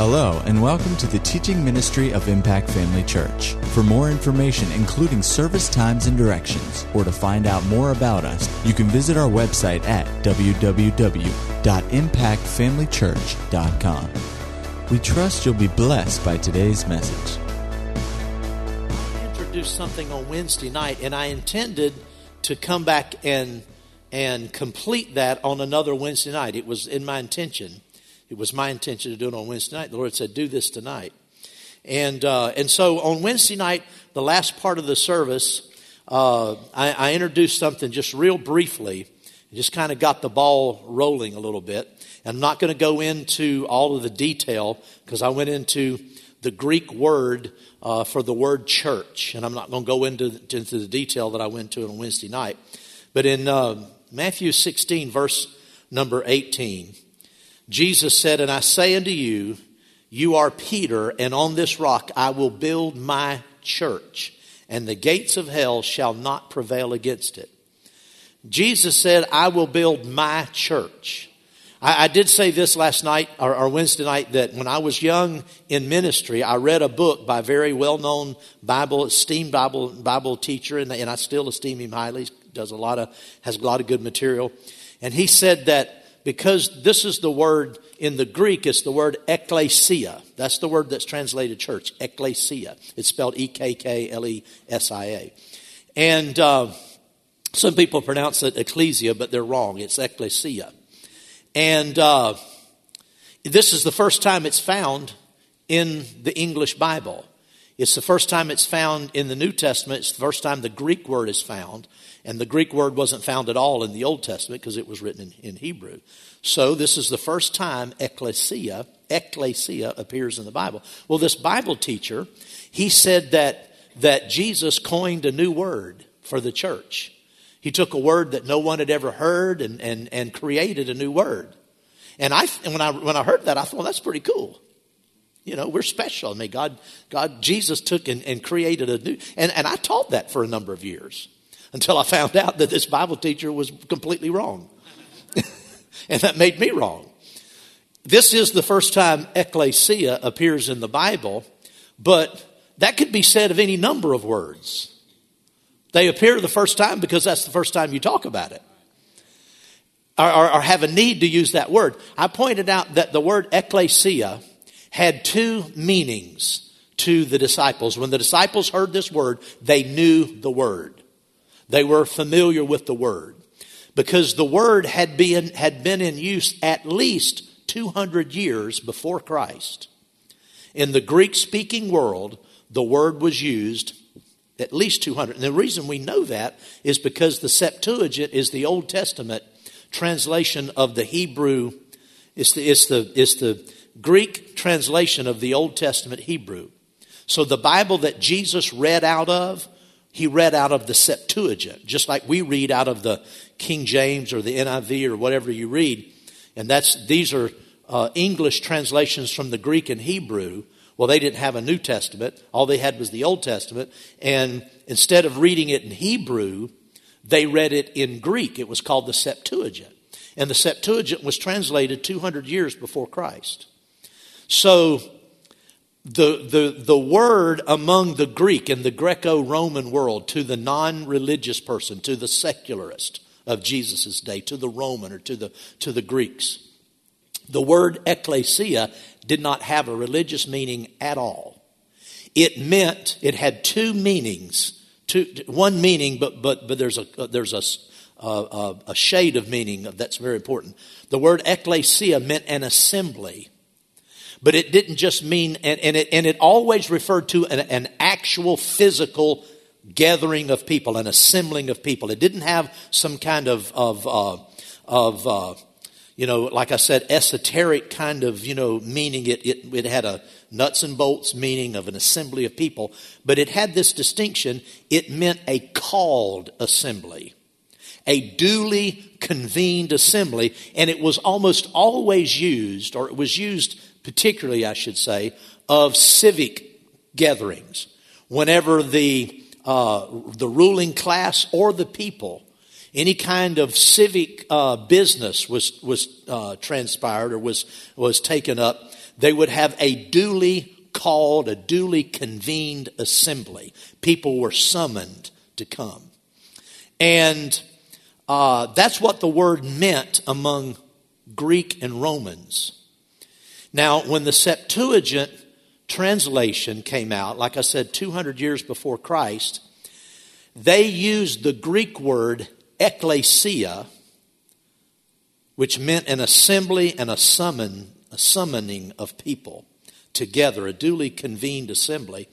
Hello, and welcome to the teaching ministry of Impact Family Church. For more information, including service times and directions, or to find out more about us, you can visit our website at www.impactfamilychurch.com. We trust you'll be blessed by today's message. I introduced something on Wednesday night, and I intended to come back and complete that on another Wednesday night. It was in my intention. It was my intention to do it on Wednesday night. The Lord said, do this tonight. And so on Wednesday night, the last part of the service, I introduced something just real briefly, just kind of got the ball rolling a little bit. I'm not going to go into all of the detail because I went into the Greek word for the word church. And I'm not going to go into the detail that I went to on Wednesday night. But in Matthew 16, verse number 18, Jesus said, "And I say unto you, you are Peter, and on this rock I will build my church, and the gates of hell shall not prevail against it." Jesus said, "I will build my church." I did say this last night, or Wednesday night, that when I was young in ministry, I read a book by a very well-known esteemed Bible teacher, and I still esteem him highly. He has a lot of good material. And he said that, because this is the word in the Greek, it's the word ekklesia. That's the word that's translated church, ekklesia. It's spelled E-K-K-L-E-S-I-A. And some people pronounce it ecclesia, but they're wrong. It's ekklesia. And this is the first time it's found in the English Bible. It's the first time it's found in the New Testament. It's the first time the Greek word is found. And the Greek word wasn't found at all in the Old Testament because it was written in Hebrew. So this is the first time ekklesia appears in the Bible. Well, this Bible teacher, he said that Jesus coined a new word for the church. He took a word that no one had ever heard and created a new word. And when I heard that, I thought, well, that's pretty cool. You know, we're special. I mean, Jesus took and created a new, and I taught that for a number of years until I found out that this Bible teacher was completely wrong. And that made me wrong. This is the first time ekklesia appears in the Bible, but that could be said of any number of words. They appear the first time because that's the first time you talk about it, or have a need to use that word. I pointed out that the word ekklesia had two meanings to the disciples. When the disciples heard this word, they knew the word. They were familiar with the word because the word had been in use at least 200 years before Christ. In the Greek-speaking world, the word was used at least 200. And the reason we know that is because the Septuagint is the Old Testament translation of the Hebrew. It's the Greek translation of the Old Testament Hebrew. So the Bible that Jesus read out of, he read out of the Septuagint, just like we read out of the King James or the NIV or whatever you read. And these are English translations from the Greek and Hebrew. Well, they didn't have a New Testament. All they had was the Old Testament. And instead of reading it in Hebrew, they read it in Greek. It was called the Septuagint. And the Septuagint was translated 200 years before Christ. So the word among the Greek and the Greco-Roman world to the non-religious person, to the secularist of Jesus' day, to the Roman or to the Greeks, the word ekklesia did not have a religious meaning at all. It meant, it had two meanings, one meaning, but there's a shade of meaning that's very important. The word ekklesia meant an assembly. But it didn't just mean, and it always referred to an actual physical gathering of people, an assembling of people. It didn't have some kind of you know, like I said, esoteric kind of, you know, meaning. It had a nuts and bolts meaning of an assembly of people, but it had this distinction. It meant a called assembly, a duly convened assembly, and it was almost always used, or it was used particularly, I should say, of civic gatherings. Whenever the ruling class or the people, any kind of civic business was transpired or was taken up, They would have a duly called, a duly convened assembly. People were summoned to come. And that's what the word meant among Greek and Romans. Now, when the Septuagint translation came out, like I said, 200 years before Christ, they used the Greek word ekklesia, which meant an assembly and a summoning of people together, a duly convened assembly.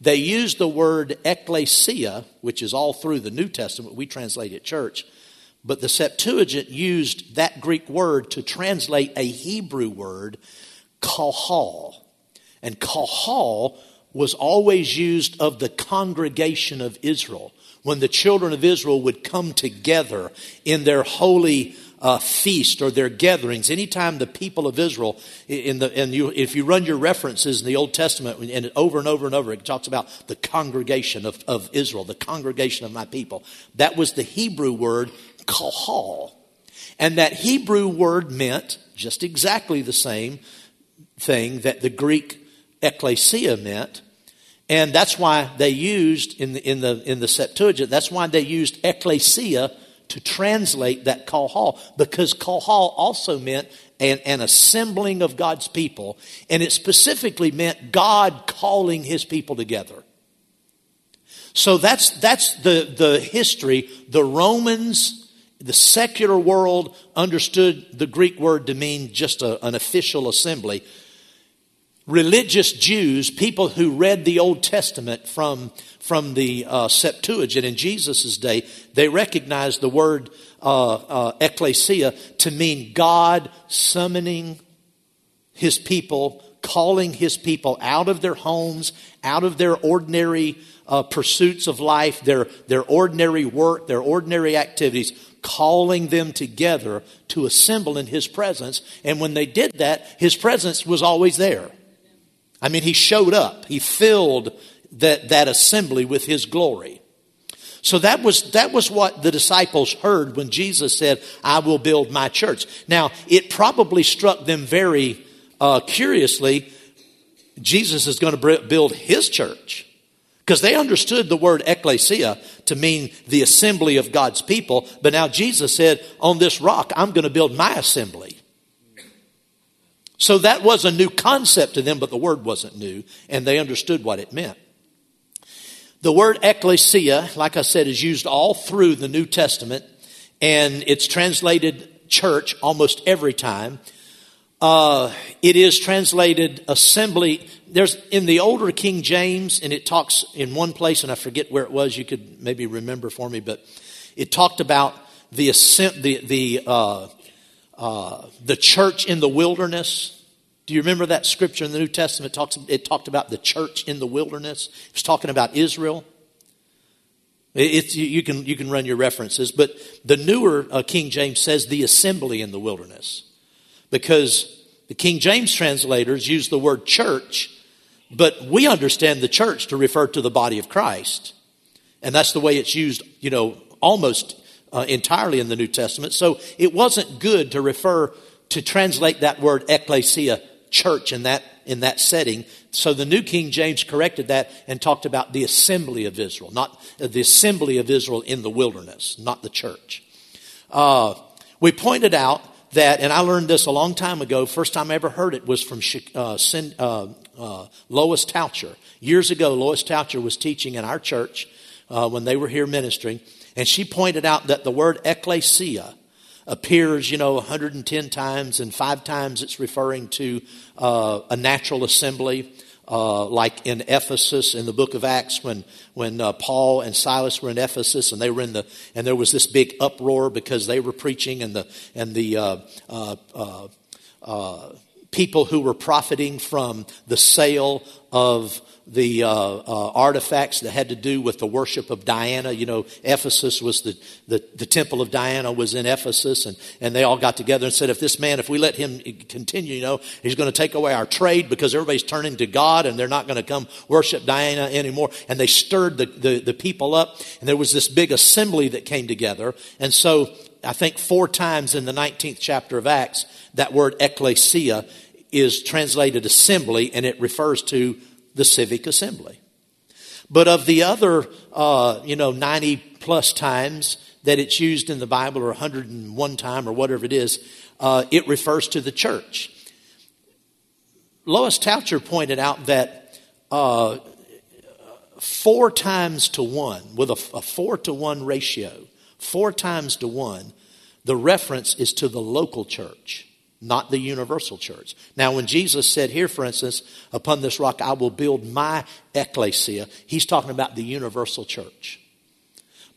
They used the word ekklesia, which is all through the New Testament. We translate it church. But the Septuagint used that Greek word to translate a Hebrew word, kahal. And kahal was always used of the congregation of Israel. When the children of Israel would come together in their holy feast or their gatherings, anytime the people of Israel, if you run your references in the Old Testament, and over and over and over, it talks about the congregation of Israel, the congregation of my people. That was the Hebrew word kahal. And that Hebrew word meant just exactly the same thing that the Greek ekklesia meant. And that's why they used, in the Septuagint, that's why they used ekklesia to translate that kahal, because kahal also meant an assembling of God's people, and it specifically meant God calling his people together. So that's the history. The Romans, the secular world, understood the Greek word to mean just an official assembly. Religious Jews, people who read the Old Testament from the Septuagint in Jesus' day, they recognized the word ekklesia to mean God summoning his people, calling his people out of their homes, out of their ordinary pursuits of life, their ordinary work, their ordinary activities, calling them together to assemble in his presence. And when they did that, his presence was always there. I mean, he showed up. He filled that assembly with his glory. So that was what the disciples heard when Jesus said, I will build my church. Now, it probably struck them very curiously. Jesus is going to build his church, because they understood the word ekklesia to mean the assembly of God's people. But now Jesus said, on this rock, I'm going to build my assembly. So that was a new concept to them, but the word wasn't new, and they understood what it meant. The word ekklesia, like I said, is used all through the New Testament, and it's translated church almost every time. It is translated assembly. There's in the older King James, and it talks in one place, and I forget where it was. You could maybe remember for me, but it talked about the church in the wilderness. Do you remember that scripture in the New Testament? It talked about the church in the wilderness. It was talking about Israel. You can run your references, but the newer King James says the assembly in the wilderness, because the King James translators use the word church, but we understand the church to refer to the body of Christ, and that's the way it's used, almost entirely in the New Testament. So it wasn't good to translate that word ekklesia, church, in that setting. So the New King James corrected that and talked about the assembly of Israel, not the assembly of Israel in the wilderness, not the church. We pointed out that, and I learned this a long time ago, first time I ever heard it was from Lois Toucher. Years ago, Lois Toucher was teaching in our church when they were here ministering, and she pointed out that the word ekklesia appears, 110 times, and 5 times it's referring to a natural assembly, like in Ephesus in the book of Acts, when Paul and Silas were in Ephesus, and they were and there was this big uproar because they were preaching, and the people who were profiting from the sale of the artifacts that had to do with the worship of Diana. Ephesus was the temple of Diana was in Ephesus, and they all got together and said, if we let him continue, he's going to take away our trade, because everybody's turning to God and they're not going to come worship Diana anymore. And they stirred the people up, and there was this big assembly that came together. And so I think 4 times in the 19th chapter of Acts, that word ekklesia is translated assembly, and it refers to the civic assembly. But of the other, 90 plus times that it's used in the Bible, or 101 time or whatever it is, it refers to the church. Lois Toucher pointed out that 4 times to 1, with a 4 to 1 ratio, 4 times to 1, the reference is to the local church, not the universal church. Now, when Jesus said here, for instance, upon this rock I will build my ekklesia, he's talking about the universal church.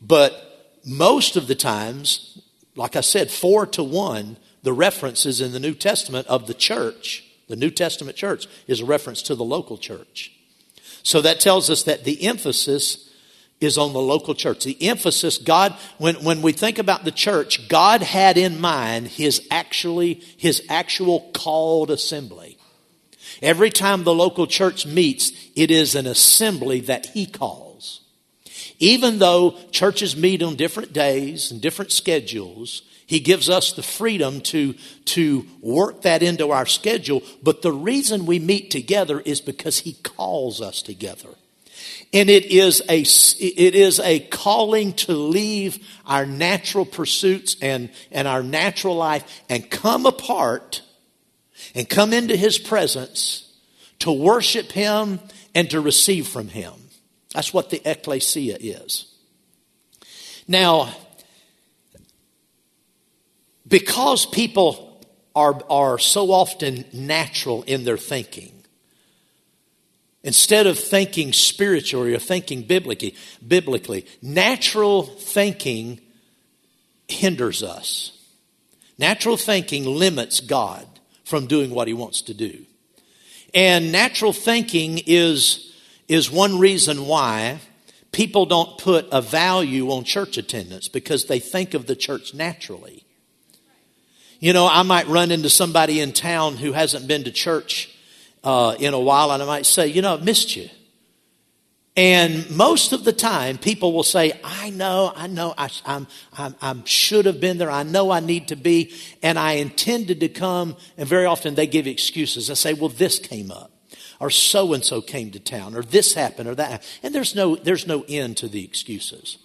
But most of the times, like I said, 4 to 1, the reference is in the New Testament of the church. The New Testament church is a reference to the local church. So that tells us that the emphasis is on the local church. The emphasis, God, when we think about the church, God had in mind his actual called assembly. Every time the local church meets, it is an assembly that he calls. Even though churches meet on different days and different schedules, he gives us the freedom to work that into our schedule. But the reason we meet together is because he calls us together. And it is a calling to leave our natural pursuits and our natural life and come apart and come into his presence to worship him and to receive from him. That's what the ekklesia is. Now, because people are so often natural in their thinking, instead of thinking spiritually or thinking biblically, natural thinking hinders us. Natural thinking limits God from doing what he wants to do. And natural thinking is one reason why people don't put a value on church attendance, because they think of the church naturally. You know, I might run into somebody in town who hasn't been to church in a while, and I might say, I've missed you. And most of the time, people will say, I should have been there. I know I need to be, and I intended to come. And very often they give excuses. They say, well, this came up, or so and so came to town, or this happened, or that. And there's no end to the excuses.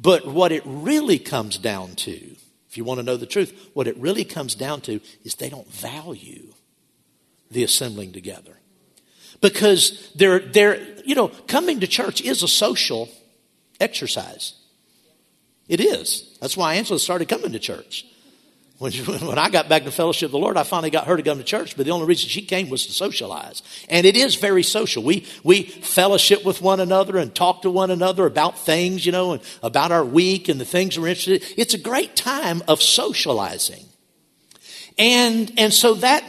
But what it really comes down to, if you want to know the truth, what it really comes down to is they don't value the assembling together, because they're coming to church is a social exercise. It is. That's why Angela started coming to church. When I got back to Fellowship of the Lord, I finally got her to come to church, but the only reason she came was to socialize. And it is very social. We fellowship with one another and talk to one another about things, and about our week and the things we're interested in. It's a great time of socializing. And so that,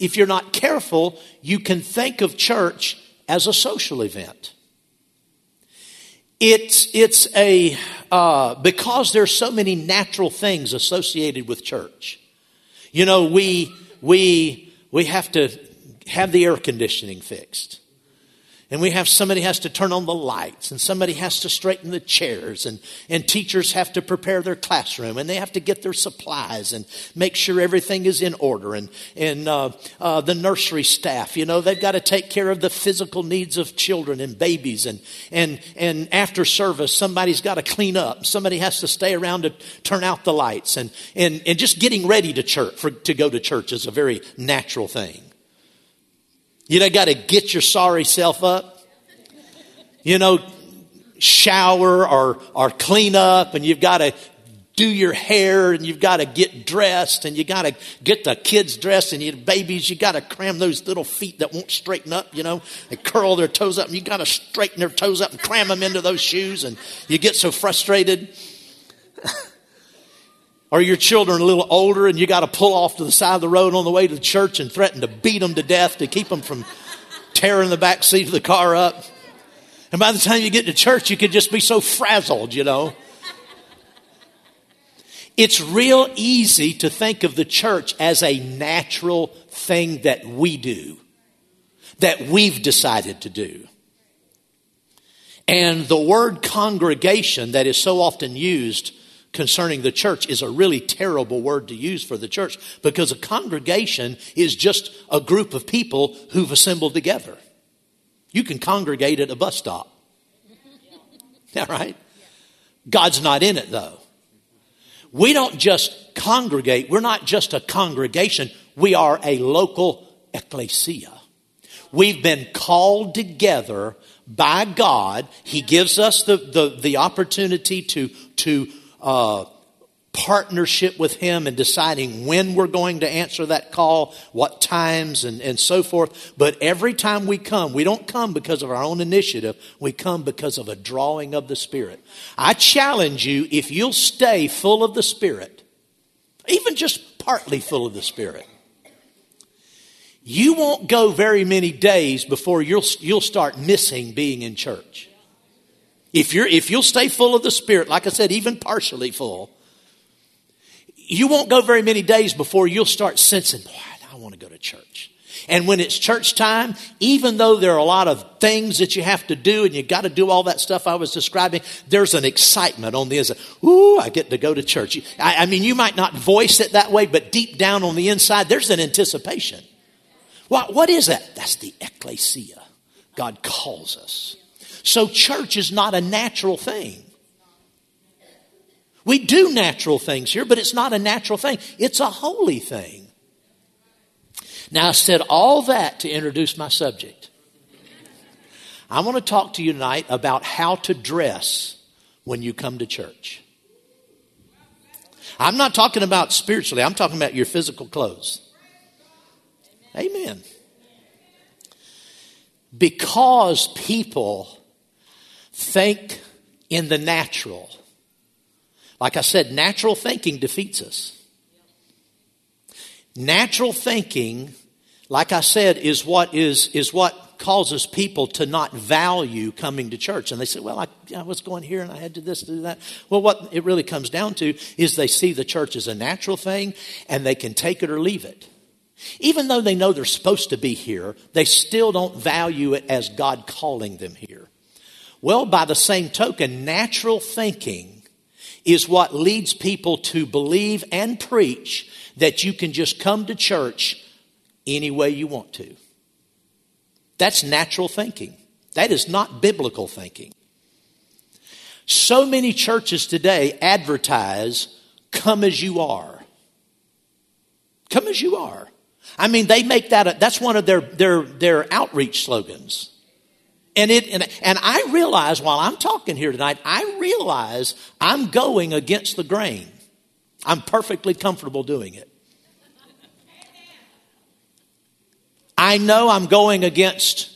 if you're not careful, you can think of church as a social event. It's because there's so many natural things associated with church. We have to have the air conditioning fixed, and somebody has to turn on the lights, and somebody has to straighten the chairs, and teachers have to prepare their classroom, and they have to get their supplies and make sure everything is in order, and the nursery staff, they've got to take care of the physical needs of children and babies, and after service, somebody's got to clean up, somebody has to stay around to turn out the lights, and just getting ready to go to church is a very natural thing. You don't got to get your sorry self up, shower or clean up, and you've got to do your hair, and you've got to get dressed, and you got to get the kids dressed, and your babies, you got to cram those little feet that won't straighten up, they curl their toes up, and you got to straighten their toes up and cram them into those shoes, and you get so frustrated. Or your children a little older, and you got to pull off to the side of the road on the way to the church and threaten to beat them to death to keep them from tearing the back seat of the car up. And by the time you get to church, you could just be so frazzled, It's real easy to think of the church as a natural thing that we do, that we've decided to do. And the word congregation that is so often used concerning the church is a really terrible word to use for the church, because a congregation is just a group of people who've assembled together. You can congregate at a bus stop. Yeah, right? God's not in it, though. We don't just congregate. We're not just a congregation. We are a local ekklesia. We've been called together by God. He gives us the opportunity to partnership with Him in deciding when we're going to answer that call, what times, and so forth. But every time we come, we don't come because of our own initiative. We come because of a drawing of the Spirit. I challenge you, if you'll stay full of the Spirit, even just partly full of the Spirit, you won't go very many days before you'll start missing being in church. If you'll stay full of the Spirit, like I said, even partially full, you won't go very many days before you'll start sensing, boy, I want to go to church. And when it's church time, even though there are a lot of things that you have to do and you got to do all that stuff I was describing, there's an excitement on the inside. Ooh, I get to go to church. I mean, you might not voice it that way, but deep down on the inside, there's an anticipation. What is that? That's the ekklesia. God calls us. So church is not a natural thing. We do natural things here, but it's not a natural thing. It's a holy thing. Now, I said all that to introduce my subject. I want to talk to you tonight about how to dress when you come to church. I'm not talking about spiritually. I'm talking about your physical clothes. Amen. Because people think in the natural. Like I said, natural thinking defeats us. Natural thinking, like I said, is what causes people to not value coming to church. And they say, well, I was going here and I had to this, do that. Well, what it really comes down to is they see the church as a natural thing and they can take it or leave it. Even though they know they're supposed to be here, they still don't value it as God calling them here. Well, by the same token, natural thinking is what leads people to believe and preach that you can just come to church any way you want to. That's natural thinking. That is not biblical thinking. So many churches today advertise, come as you are. Come as you are. I mean, they make that's one of their outreach slogans. And I realize while I'm talking here tonight, I realize I'm going against the grain. I'm perfectly comfortable doing it. I know I'm going against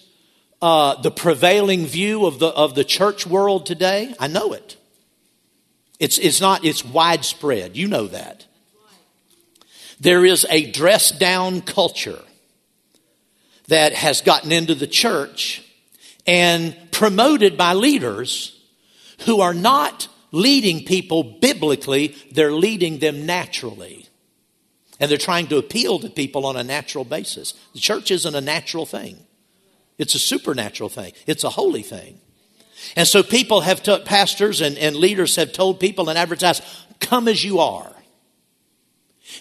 the prevailing view of the church world today. I know it. It's widespread. You know that. There is a dress-down culture that has gotten into the church and promoted by leaders who are not leading people biblically. They're leading them naturally. And they're trying to appeal to people on a natural basis. The church isn't a natural thing. It's a supernatural thing. It's a holy thing. And so people have pastors and leaders have told people and advertised, come as you are.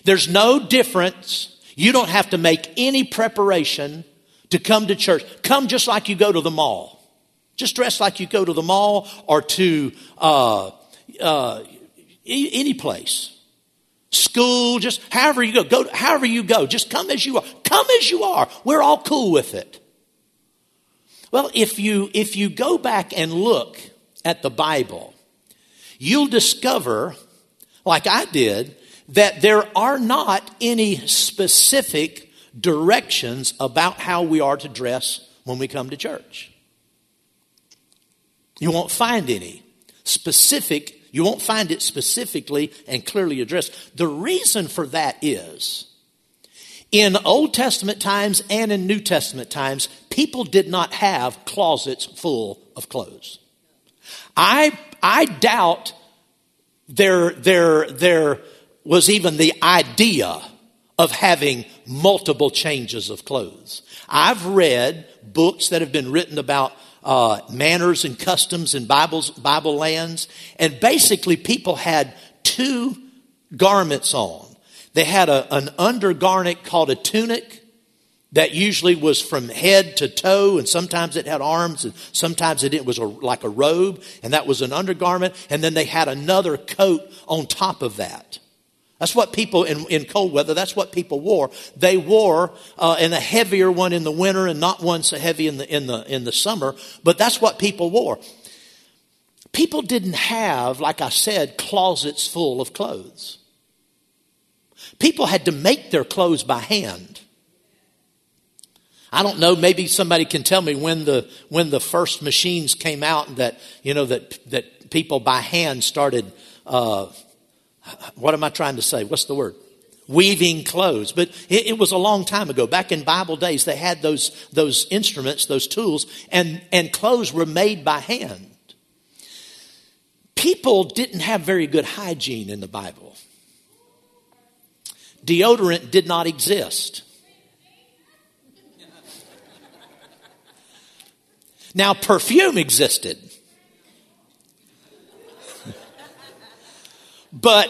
There's no difference. You don't have to make any preparation to come to church. Come just like you go to the mall. Just dress like you go to the mall or to any place. School, just however you go. However you go. Just come as you are. Come as you are. We're all cool with it. Well, if you go back and look at the Bible, you'll discover, like I did, that there are not any specific directions about how we are to dress when we come to church. You won't find any specific. You won't find it specifically and clearly addressed. The reason for that is, in Old Testament times and in New Testament times, people did not have closets full of clothes. I doubt their was even the idea of having multiple changes of clothes. I've read books that have been written about manners and customs in Bible lands, and basically people had two garments on. They had an undergarment called a tunic that usually was from head to toe, and sometimes it had arms, and sometimes it was like a robe, and that was an undergarment. And then they had another coat on top of that. That's what people, in cold weather, that's what people wore. They wore and a heavier one in the winter and not one so heavy in the summer, but that's what people wore. People didn't have, like I said, closets full of clothes. People had to make their clothes by hand. I don't know, maybe somebody can tell me when the first machines came out that, you know, that people by hand started what am I trying to say? What's the word? Weaving clothes. But it was a long time ago. Back in Bible days, they had those instruments, those tools, and clothes were made by hand. People didn't have very good hygiene in the Bible. Deodorant did not exist. Now, perfume existed. But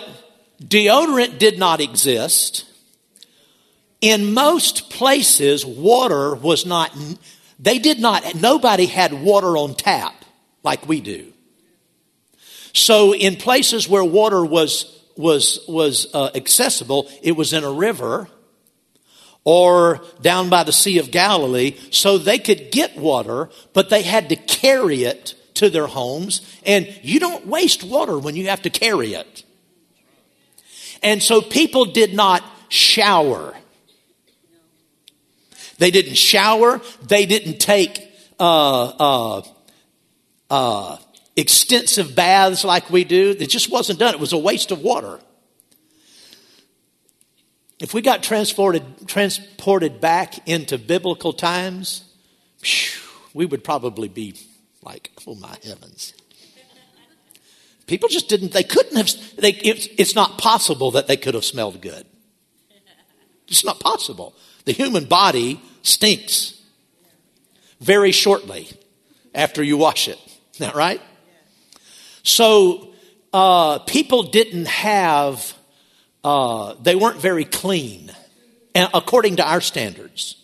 deodorant did not exist. In most places, water was not, nobody had water on tap like we do. So in places where water was accessible, it was in a river or down by the Sea of Galilee. So they could get water, but they had to carry it to their homes. And you don't waste water when you have to carry it. And so people did not shower. They didn't shower. They didn't take extensive baths like we do. It just wasn't done. It was a waste of water. If we got transported back into biblical times, we would probably be like, oh my heavens. People just didn't, they couldn't have, it's not possible that they could have smelled good. It's not possible. The human body stinks very shortly after you wash it. Isn't that right? So people didn't have, they weren't very clean, according to our standards.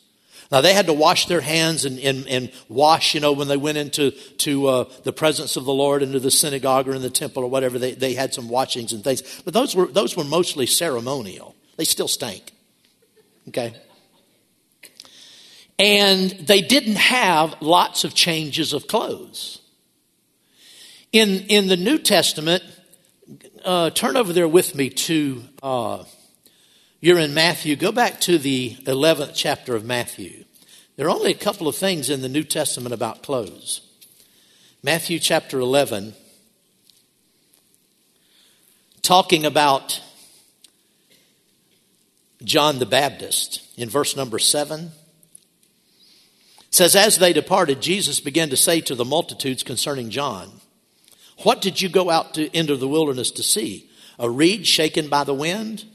Now, they had to wash their hands and wash, you know, when they went into the presence of the Lord, into the synagogue or in the temple or whatever. They had some washings and things. But those were mostly ceremonial. They still stank. Okay? And they didn't have lots of changes of clothes. In the New Testament, turn over there with me to... You're in Matthew. Go back to the 11th chapter of Matthew. There are only a couple of things in the New Testament about clothes. Matthew chapter 11, talking about John the Baptist in verse number 7. It says, as they departed, Jesus began to say to the multitudes concerning John, what did you go out into the wilderness to see? A reed shaken by the wind?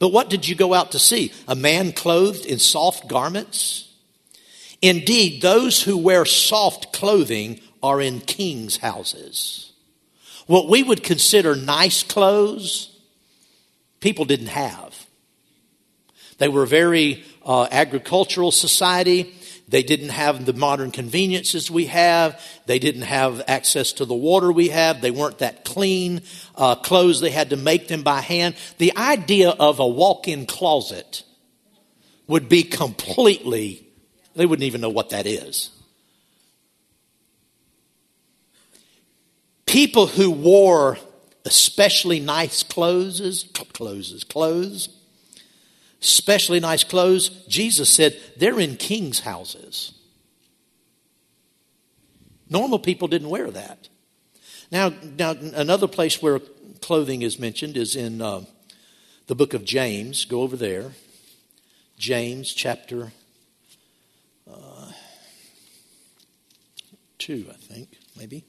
But what did you go out to see? A man clothed in soft garments? Indeed, those who wear soft clothing are in kings' houses. What we would consider nice clothes, people didn't have. They were a very agricultural society. They didn't have the modern conveniences we have. They didn't have access to the water we have. They weren't that clean. Clothes, they had to make them by hand. The idea of a walk-in closet would be completely, they wouldn't even know what that is. People who wore especially nice clothes, especially nice clothes, Jesus said, they're in kings' houses. Normal people didn't wear that. Now another place where clothing is mentioned is in the book of James. Go over there. James chapter 2, I think, maybe.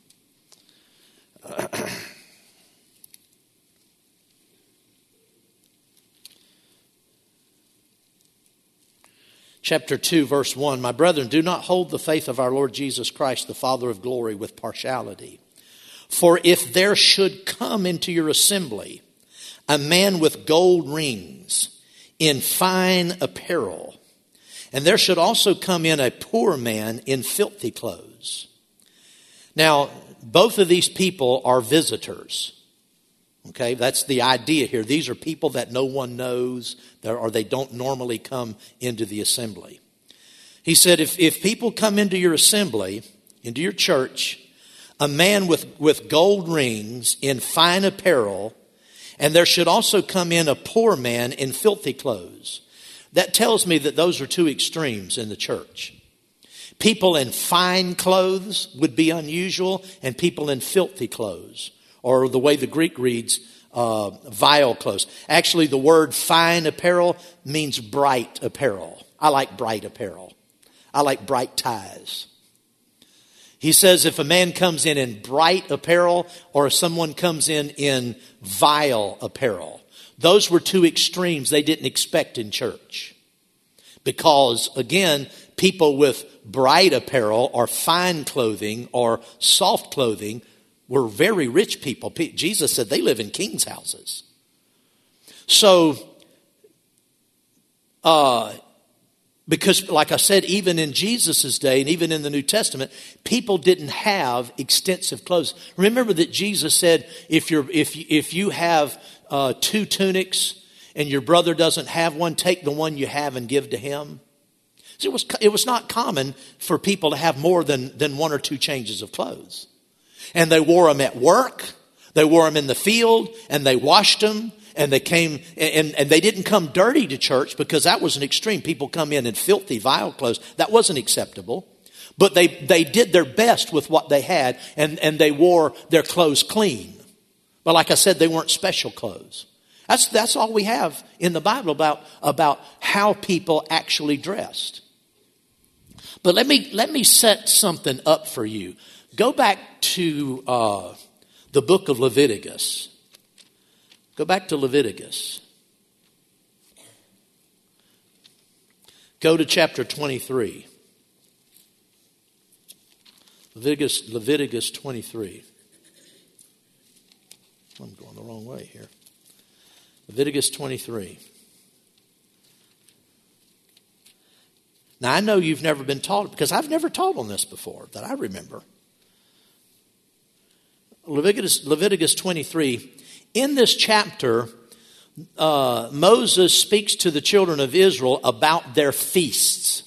Chapter 2, verse 1, my brethren, do not hold the faith of our Lord Jesus Christ, the Father of glory, with partiality. For if there should come into your assembly a man with gold rings in fine apparel, and there should also come in a poor man in filthy clothes. Now, both of these people are visitors. Okay, that's the idea here. These are people that no one knows, or they don't normally come into the assembly. He said, if people come into your assembly, into your church, a man with gold rings in fine apparel, and there should also come in a poor man in filthy clothes. That tells me that those are two extremes in the church. People in fine clothes would be unusual, and people in filthy clothes, or the way the Greek reads, vile clothes. Actually, the word fine apparel means bright apparel. I like bright apparel. I like bright ties. He says if a man comes in bright apparel, or if someone comes in vile apparel. Those were two extremes they didn't expect in church. Because, again, people with bright apparel or fine clothing or soft clothing were very rich people. Jesus said they live in kings' houses. So, because like I said, even in Jesus' day and even in the New Testament, people didn't have extensive clothes. Remember that Jesus said if you have two tunics and your brother doesn't have one, take the one you have and give to him. So it was not common for people to have more than one or two changes of clothes. And they wore them at work, they wore them in the field, and they washed them, and they came, and they didn't come dirty to church because that was an extreme. People come in filthy, vile clothes. That wasn't acceptable. But they did their best with what they had, and they wore their clothes clean. But like I said, they weren't special clothes. That's all we have in the Bible about how people actually dressed. But let me set something up for you. Go back to the book of Leviticus. Go back to Leviticus. Go to chapter 23. Leviticus 23. I'm going the wrong way here. Leviticus 23. Now, I know you've never been taught, because I've never taught on this before that I remember. Leviticus 23. In this chapter, Moses speaks to the children of Israel about their feasts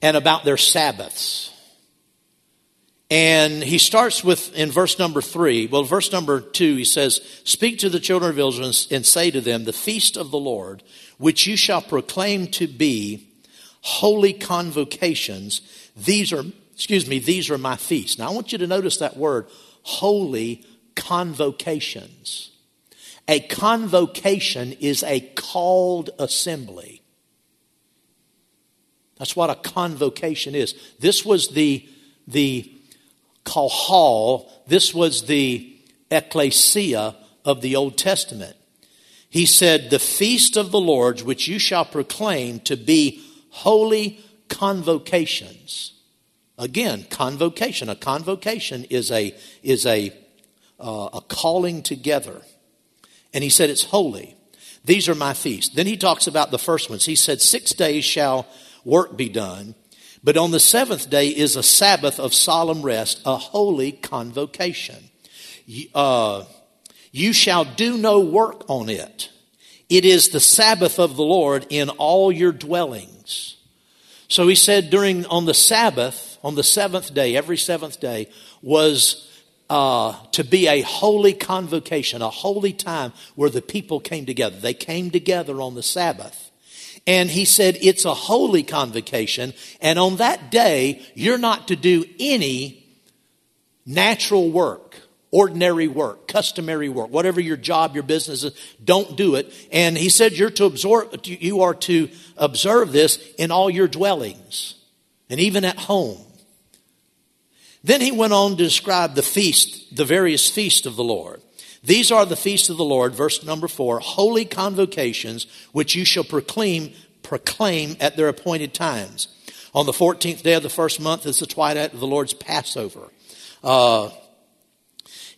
and about their Sabbaths. And he starts with, in verse number 3, well, verse number 2, he says, "Speak to the children of Israel and say to them, the feast of the Lord, which you shall proclaim to be holy convocations, these are my feasts." Now, I want you to notice that word, holy convocations. A convocation is a called assembly. That's what a convocation is. This was the Kahal, this was the ekklesia of the Old Testament. He said, "The feast of the Lord, which you shall proclaim to be holy convocations." Again, convocation. A convocation is a calling together. And he said, it's holy. These are my feasts. Then he talks about the first ones. He said, 6 days shall work be done, but on the seventh day is a Sabbath of solemn rest, a holy convocation. You shall do no work on it. It is the Sabbath of the Lord in all your dwellings. So he said on the Sabbath, on the seventh day, every seventh day, was to be a holy convocation, a holy time where the people came together. They came together on the Sabbath. And he said, it's a holy convocation, and on that day, you're not to do any natural work, ordinary work, customary work, whatever your job, your business is, don't do it. And he said, you are to observe this in all your dwellings, and even at home. Then he went on to describe the various feasts of the Lord. These are the feasts of the Lord, verse number 4, holy convocations, which you shall proclaim at their appointed times. On the 14th day of the first month is the twilight of the Lord's Passover.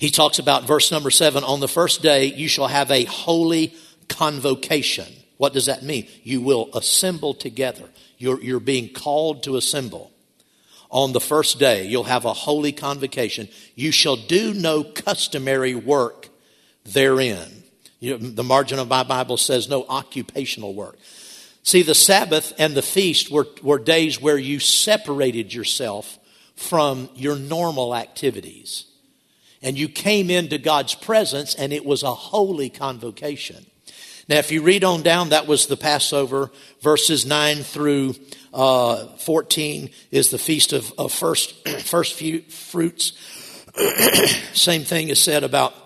He talks about verse number 7, on the first day you shall have a holy convocation. What does that mean? You will assemble together. You're being called to assemble. On the first day you'll have a holy convocation. You shall do no customary work therein. The margin of my Bible says no occupational work. See, the Sabbath and the feast were days where you separated yourself from your normal activities. And you came into God's presence, and it was a holy convocation. Now, if you read on down, that was the Passover. Verses 9 through 14 is the Feast of first Fruits. Same thing is said about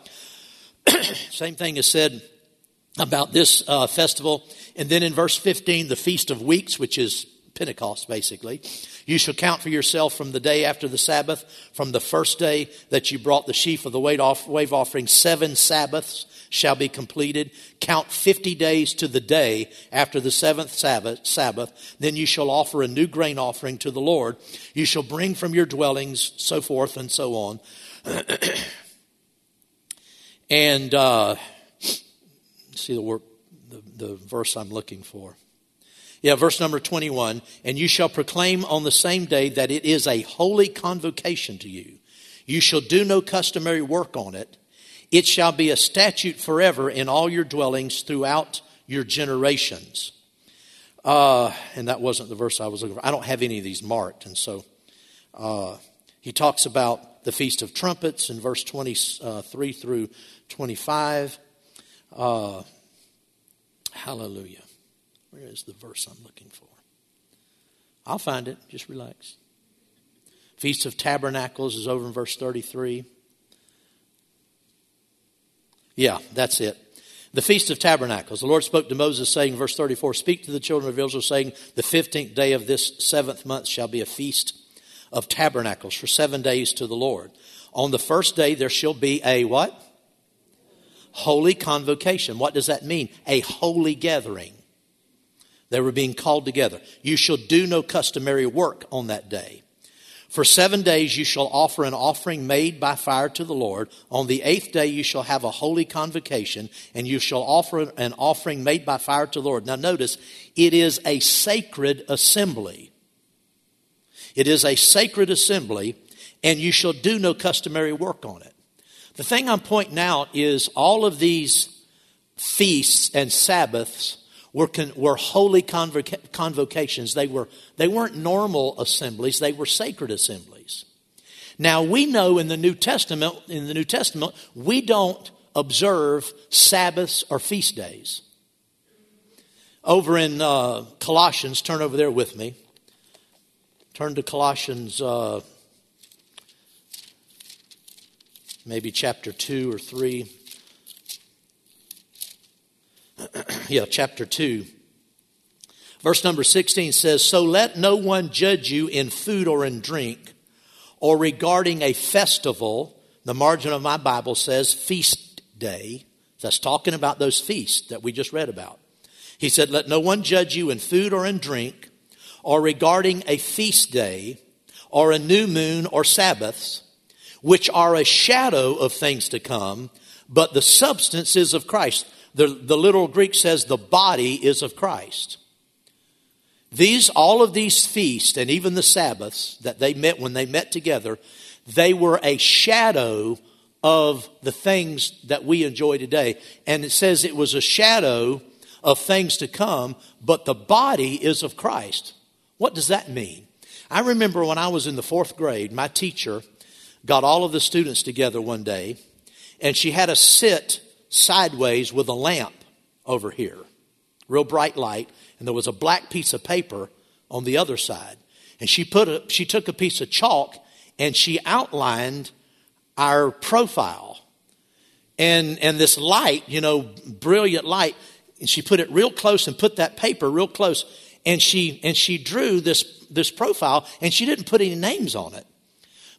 this festival. And then in verse 15, the Feast of Weeks, which is Pentecost, basically. You shall count for yourself from the day after the Sabbath, from the first day that you brought the sheaf of the wave offering, 7 Sabbaths shall be completed. Count 50 days to the day after the 7th Sabbath. Then you shall offer a new grain offering to the Lord. You shall bring from your dwellings, so forth and so on. And see the word, the verse I'm looking for. Yeah, verse number 21, and you shall proclaim on the same day that it is a holy convocation to you. You shall do no customary work on it. It shall be a statute forever in all your dwellings throughout your generations. And that wasn't the verse I was looking for. I don't have any of these marked. And so he talks about the Feast of Trumpets in verse 23 through 25. Hallelujah. Where is the verse I'm looking for? I'll find it. Just relax. Feast of Tabernacles is over in verse 33. Yeah, that's it. The Feast of Tabernacles. The Lord spoke to Moses, saying, verse 34, speak to the children of Israel, saying, the 15th day of this 7th month shall be a feast of tabernacles for 7 days to the Lord. On the first day there shall be a what? Holy convocation. What does that mean? A holy gathering. They were being called together. You shall do no customary work on that day. For 7 days you shall offer an offering made by fire to the Lord. On the 8th day you shall have a holy convocation, and you shall offer an offering made by fire to the Lord. Now notice, it is a sacred assembly. It is a sacred assembly, and you shall do no customary work on it. The thing I'm pointing out is all of these feasts and Sabbaths were holy convocations. They weren't normal assemblies. They were sacred assemblies. Now we know in the New Testament, we don't observe Sabbaths or feast days. Over in Colossians, turn over there with me. Turn to Colossians, maybe chapter 2 or 3. Yeah, chapter 2. Verse number 16 says, so let no one judge you in food or in drink or regarding a festival. The margin of my Bible says feast day. That's talking about those feasts that we just read about. He said, let no one judge you in food or in drink or regarding a feast day or a new moon or Sabbaths, which are a shadow of things to come, but the substance is of Christ. The literal Greek says the body is of Christ. All of these feasts and even the Sabbaths that they met when they met together, they were a shadow of the things that we enjoy today. And it says it was a shadow of things to come, but the body is of Christ. What does that mean? I remember when I was in the 4th grade, my teacher got all of the students together one day, and she had us sit sideways with a lamp over here, real bright light, and there was a black piece of paper on the other side, and she took a piece of chalk and she outlined our profile, and this light, brilliant light, and she put it real close and put that paper real close, and she drew this profile, and she didn't put any names on it.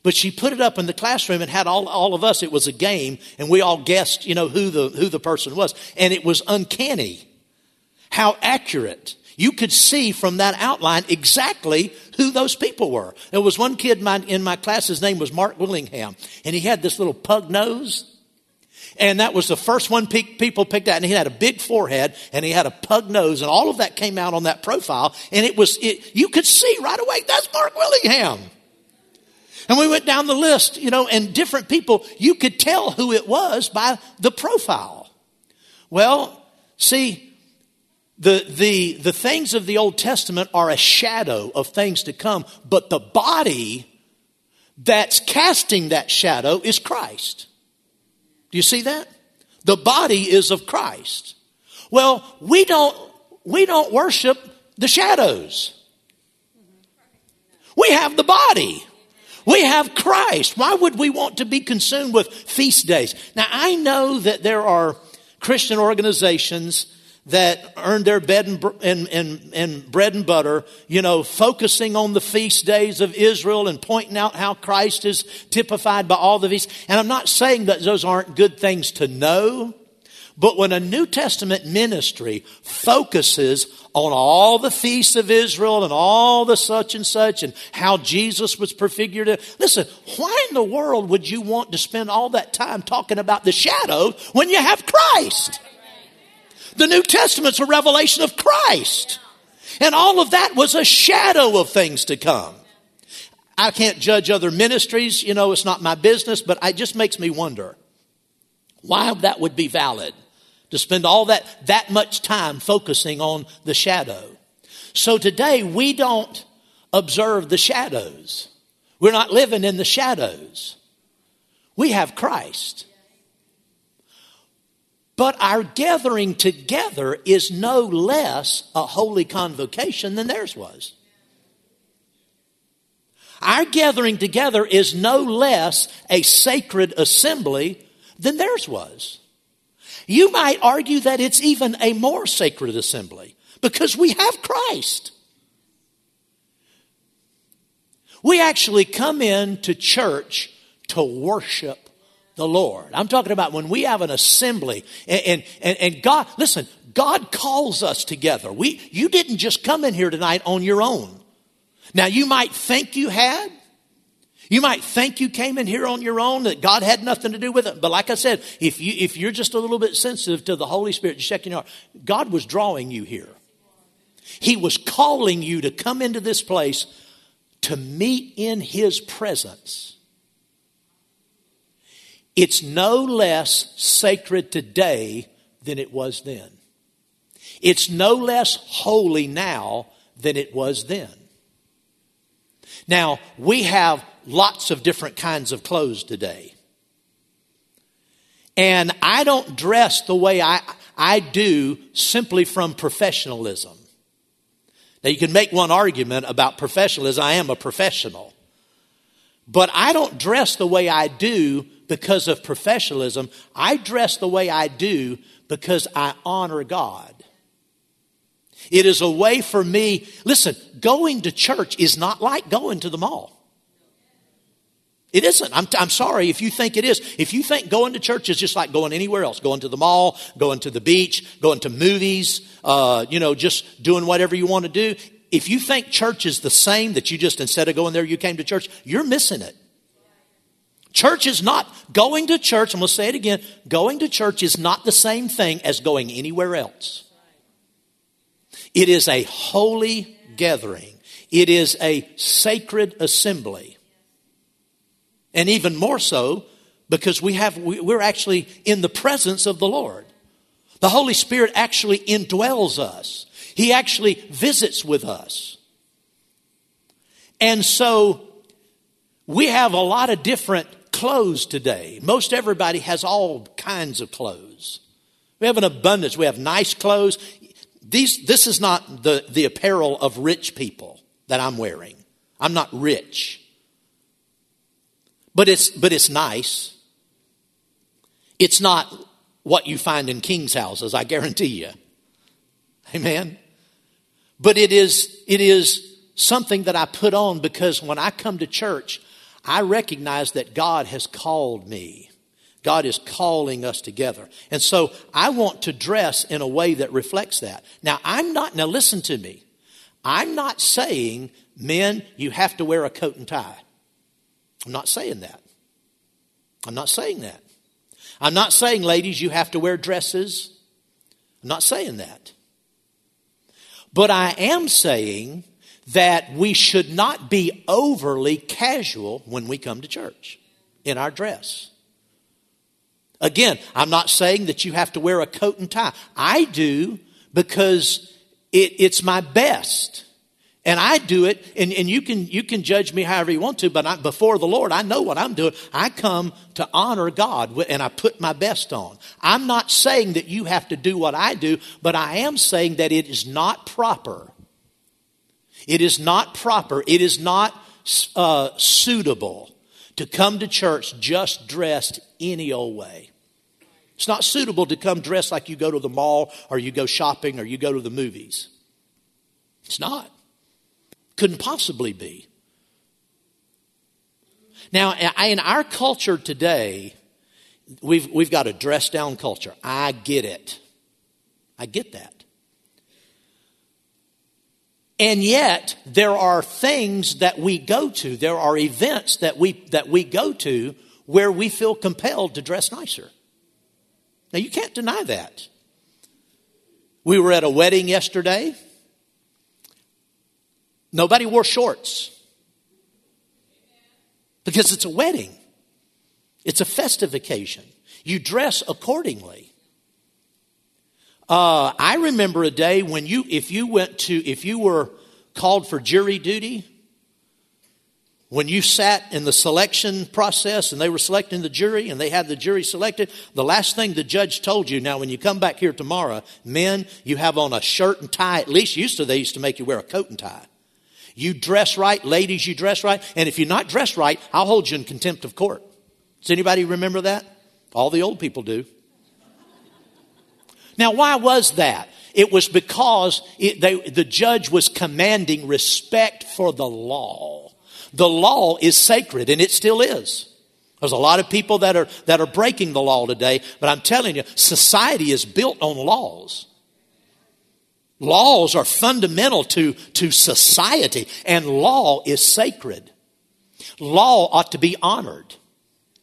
But she put it up in the classroom and had all of us. It was a game, and we all guessed, who the person was. And it was uncanny how accurate. You could see from that outline exactly who those people were. There was one kid in my class, his name was Mark Willingham, and he had this little pug nose. And that was the first one people picked out. And he had a big forehead and he had a pug nose, and all of that came out on that profile. And you could see right away, that's Mark Willingham. And we went down the list, and different people, you could tell who it was by the profile. Well, see, the things of the Old Testament are a shadow of things to come, but the body that's casting that shadow is Christ. Do you see that? The body is of Christ. Well, we don't worship the shadows. We have the body. We have Christ. Why would we want to be consumed with feast days? Now, I know that there are Christian organizations that earn their bread and butter, focusing on the feast days of Israel and pointing out how Christ is typified by all the feasts. And I'm not saying that those aren't good things to know, but when a New Testament ministry focuses on all the feasts of Israel and all the such and such and how Jesus was prefigured, listen, why in the world would you want to spend all that time talking about the shadow when you have Christ? The New Testament's a revelation of Christ. And all of that was a shadow of things to come. I can't judge other ministries. It's not my business, but it just makes me wonder why that would be valid to spend all that much time focusing on the shadow. So today we don't observe the shadows. We're not living in the shadows. We have Christ. But our gathering together is no less a holy convocation than theirs was. Our gathering together is no less a sacred assembly than theirs was. You might argue that it's even a more sacred assembly because we have Christ. We actually come in to church to worship the Lord. I'm talking about when we have an assembly and God, listen, God calls us together. You didn't just come in here tonight on your own. Now you might think you had. You might think you came in here on your own, that God had nothing to do with it. But like I said, if you're just a little bit sensitive to the Holy Spirit, just checking your heart, God was drawing you here. He was calling you to come into this place to meet in His presence. It's no less sacred today than it was then. It's no less holy now than it was then. Now, we have lots of different kinds of clothes today. And I don't dress the way I do simply from professionalism. Now, you can make one argument about professionalism. I am a professional. But I don't dress the way I do because of professionalism. I dress the way I do because I honor God. It is a way for me. Listen, going to church is not like going to the mall. It isn't. I'm sorry if you think it is. If you think going to church is just like going anywhere else, going to the mall, going to the beach, going to movies, just doing whatever you want to do. If you think church is the same, that you just, instead of going there, you came to church, you're missing it. Church is not, going to church, I'm going to say it again, going to church is not the same thing as going anywhere else. It is a holy gathering. It is a sacred assembly. And even more so because we're actually in the presence of the Lord. The Holy Spirit actually indwells us. He actually visits with us. And so we have a lot of different clothes today. Most everybody has all kinds of clothes. We have an abundance. We have nice clothes. This is not the apparel of rich people that I'm wearing. I'm not rich. But it's nice. It's not what you find in king's houses, I guarantee you. Amen. But it is something that I put on because when I come to church, I recognize that God has called me. God is calling us together. And so I want to dress in a way that reflects that. Now, listen to me. I'm not saying, men, you have to wear a coat and tie. I'm not saying that. I'm not saying that. I'm not saying, ladies, you have to wear dresses. I'm not saying that. But I am saying that we should not be overly casual when we come to church in our dress. Again, I'm not saying that you have to wear a coat and tie. I do because it's my best. And I do it, and you can judge me however you want to, but before the Lord, I know what I'm doing. I come to honor God, and I put my best on. I'm not saying that you have to do what I do, but I am saying that it is not proper. It is not proper. It is not suitable to come to church just dressed any old way. It's not suitable to come dressed like you go to the mall or you go shopping or you go to the movies. It's not. Couldn't possibly be. Now, in our culture today, we've got a dress-down culture. I get it. I get that. And yet, there are things that we go to. There are events that we go to where we feel compelled to dress nicer. Now, you can't deny that. We were at a wedding yesterday. Nobody wore shorts because it's a wedding. It's a festive occasion. You dress accordingly. I remember a day when if you were called for jury duty, when you sat in the selection process and they were selecting the jury and they had the jury selected, the last thing the judge told you, now when you come back here tomorrow, men, you have on a shirt and tie. At least they used to make you wear a coat and tie. You dress right, ladies, you dress right. And if you're not dressed right, I'll hold you in contempt of court. Does anybody remember that? All the old people do. Now, why was that? It was because the judge was commanding respect for the law. The law is sacred, and it still is. There's a lot of people that are breaking the law today, but I'm telling you, society is built on laws. Laws are fundamental to society, and law is sacred. Law ought to be honored.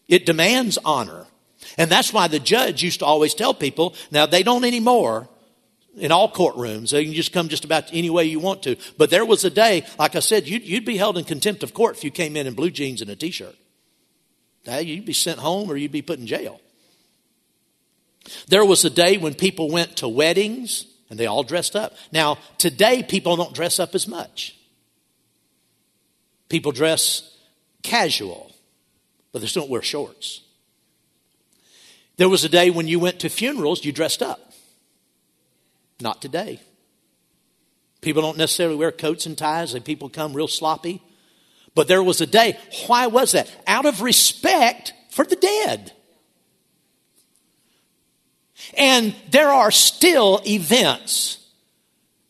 It demands honor. And that's why the judge used to always tell people, now they don't anymore in all courtrooms. They can just come just about any way you want to. But there was a day, like I said, you'd be held in contempt of court if you came in blue jeans and a T-shirt. You'd be sent home or you'd be put in jail. There was a day when people went to weddings and they all dressed up. Now, today people don't dress up as much. People dress casual, but they still don't wear shorts. There was a day when you went to funerals, you dressed up. Not today. People don't necessarily wear coats and ties, and people come real sloppy. But there was a day. Why was that? Out of respect for the dead. And there are still events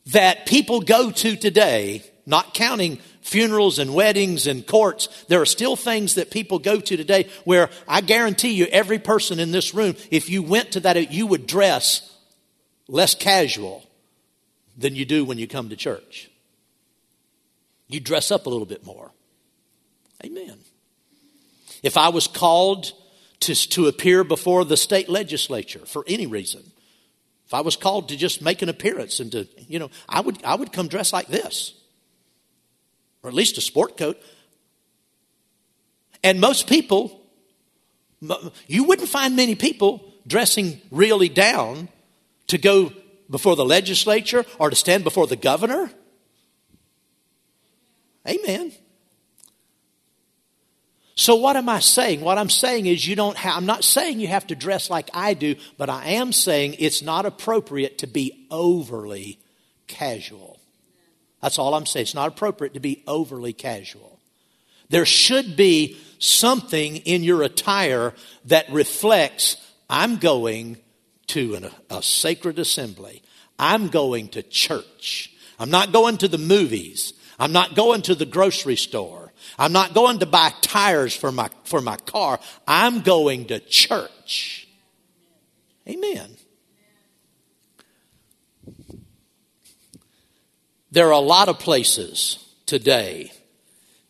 that people go to today, not counting funerals and weddings and courts. There are still things that people go to today where I guarantee you every person in this room, if you went to that, you would dress less casual than you do when you come to church. You dress up a little bit more. Amen. If I was called to appear before the state legislature for any reason, if I was called to just make an appearance and to, I would come dressed like this. Or at least a sport coat. And most people, you wouldn't find many people dressing really down to go before the legislature or to stand before the governor. Amen. So what am I saying? What I'm saying is I'm not saying you have to dress like I do, but I am saying it's not appropriate to be overly casual. That's all I'm saying. It's not appropriate to be overly casual. There should be something in your attire that reflects, I'm going to a sacred assembly. I'm going to church. I'm not going to the movies. I'm not going to the grocery store. I'm not going to buy tires for my car. I'm going to church. touch. Amen. There are a lot of places today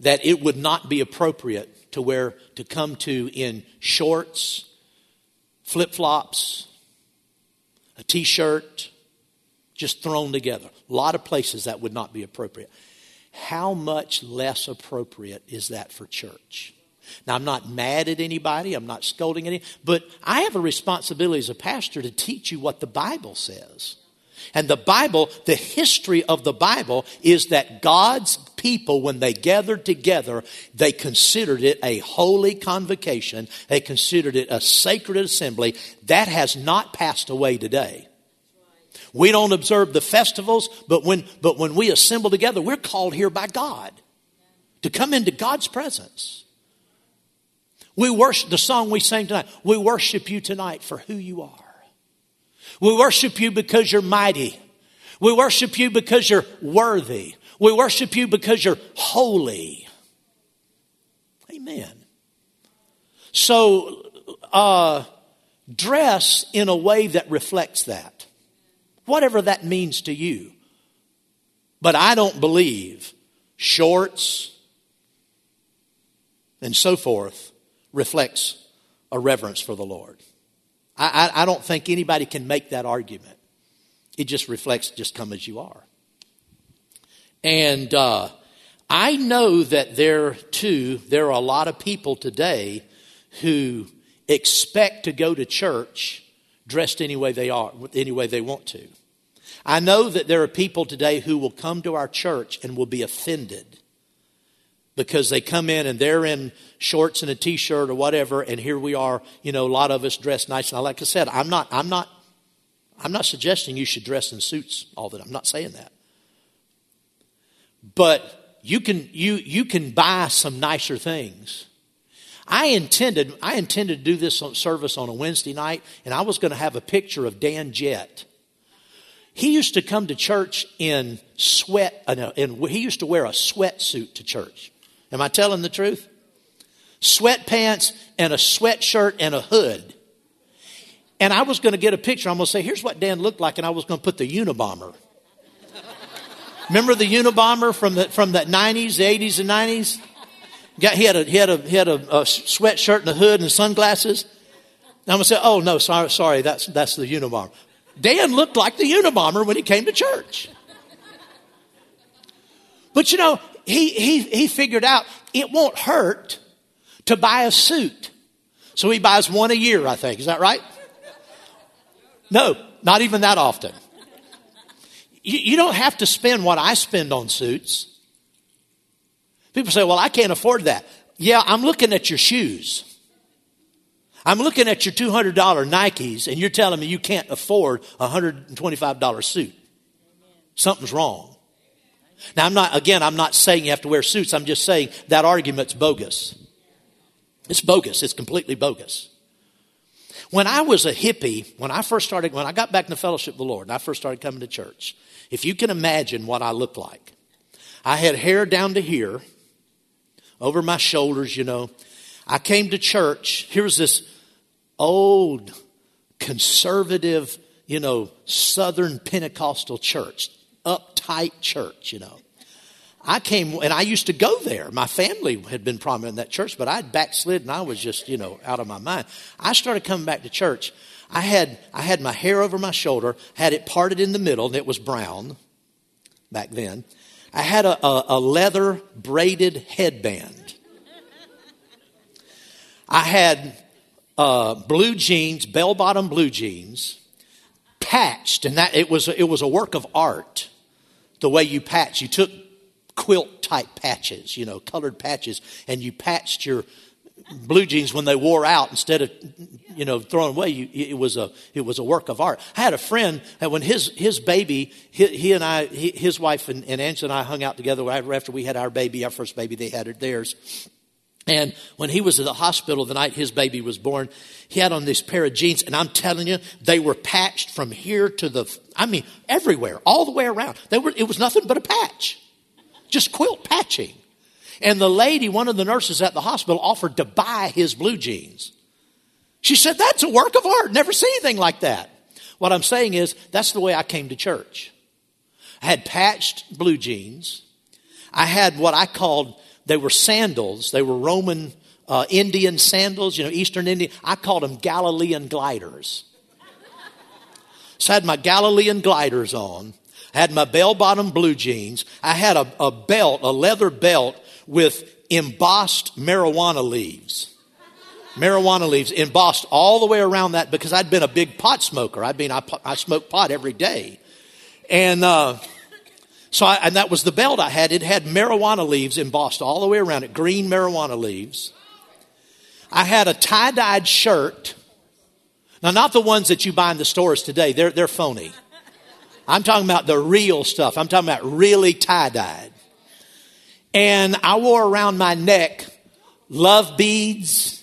that it would not be appropriate to come to in shorts, flip-flops, a T-shirt, just thrown together. A lot of places that would not be appropriate. How much less appropriate is that for church? Now, I'm not mad at anybody. I'm not scolding anyone. But I have a responsibility as a pastor to teach you what the Bible says. And the Bible, the history of the Bible is that God's people, when they gathered together, they considered it a holy convocation. They considered it a sacred assembly. That has not passed away today. We don't observe the festivals, but when we assemble together, we're called here by God to come into God's presence. We worship, the song we sang tonight, we worship you tonight for who you are. We worship you because you're mighty. We worship you because you're worthy. We worship you because you're holy. Amen. So, dress in a way that reflects that. Whatever that means to you. But I don't believe shorts and so forth reflects a reverence for the Lord. I don't think anybody can make that argument. It just reflects just come as you are. And I know that there are a lot of people today who expect to go to church dressed any way they want to. I know that there are people today who will come to our church and will be offended because they come in and they're in shorts and a T-shirt or whatever, and here we are, you know, a lot of us dressed nice. And like I said, I'm not suggesting you should dress in suits all the time. I'm not saying that. But you can buy some nicer things. I intended to do this service on a Wednesday night, and I was going to have a picture of Dan Jett. He used to come to church he used to wear a sweatsuit to church. Am I telling the truth? Sweatpants and a sweatshirt and a hood. And I was going to get a picture. I'm going to say, here's what Dan looked like, and I was going to put the Unabomber. Remember the Unabomber from the 90s, the 80s and 90s? He had a sweatshirt and a hood and sunglasses. And I'm going to say, oh no, sorry, that's the Unabomber. Dan looked like the Unabomber when he came to church. But you know, he figured out it won't hurt to buy a suit. So he buys one a year, I think. Is that right? No, not even that often. You don't have to spend what I spend on suits. People say, well, I can't afford that. Yeah, I'm looking at your shoes. I'm looking at your $200 Nikes, and you're telling me you can't afford a $125 suit. Something's wrong. Now, I'm not saying you have to wear suits. I'm just saying that argument's bogus. It's bogus. It's completely bogus. When I was a hippie, when I got back in the fellowship of the Lord, and I first started coming to church, if you can imagine what I looked like. I had hair down to here, over my shoulders, you know. I came to church. Here's this old, conservative, you know, Southern Pentecostal church, uptight church, you know. I came, and I used to go there. My family had been prominent in that church, but I had backslid, and I was just, you know, out of my mind. I started coming back to church. I had my hair over my shoulder, had it parted in the middle, and it was brown back then. I had a leather braided headband. I had blue jeans, bell-bottom blue jeans, patched, and that it was a work of art. The way you patch, you took quilt-type patches, you know, colored patches, and you patched your blue jeans when they wore out. Instead of, you know, throwing away, it was a work of art. I had a friend that when his baby, his wife and Angela and I hung out together after we had our first baby. They had theirs. And when he was at the hospital the night his baby was born, he had on this pair of jeans. And I'm telling you, they were patched from here to everywhere, all the way around. It was nothing but a patch, just quilt patching. And the lady, one of the nurses at the hospital, offered to buy his blue jeans. She said, that's a work of art. Never seen anything like that. What I'm saying is, that's the way I came to church. I had patched blue jeans. I had what I called, they were sandals. They were Roman Indian sandals, Eastern Indian. I called them Galilean gliders. So I had my Galilean gliders on. I had my bell-bottom blue jeans. I had a belt, a leather belt with embossed marijuana leaves. Marijuana leaves embossed all the way around that because I'd been a big pot smoker. I smoked pot every day. And so that was the belt I had. It had marijuana leaves embossed all the way around it, green marijuana leaves. I had a tie-dyed shirt. Now, not the ones that you buy in the stores today. They're phony. I'm talking about the real stuff. I'm talking about really tie-dyed. And I wore around my neck love beads.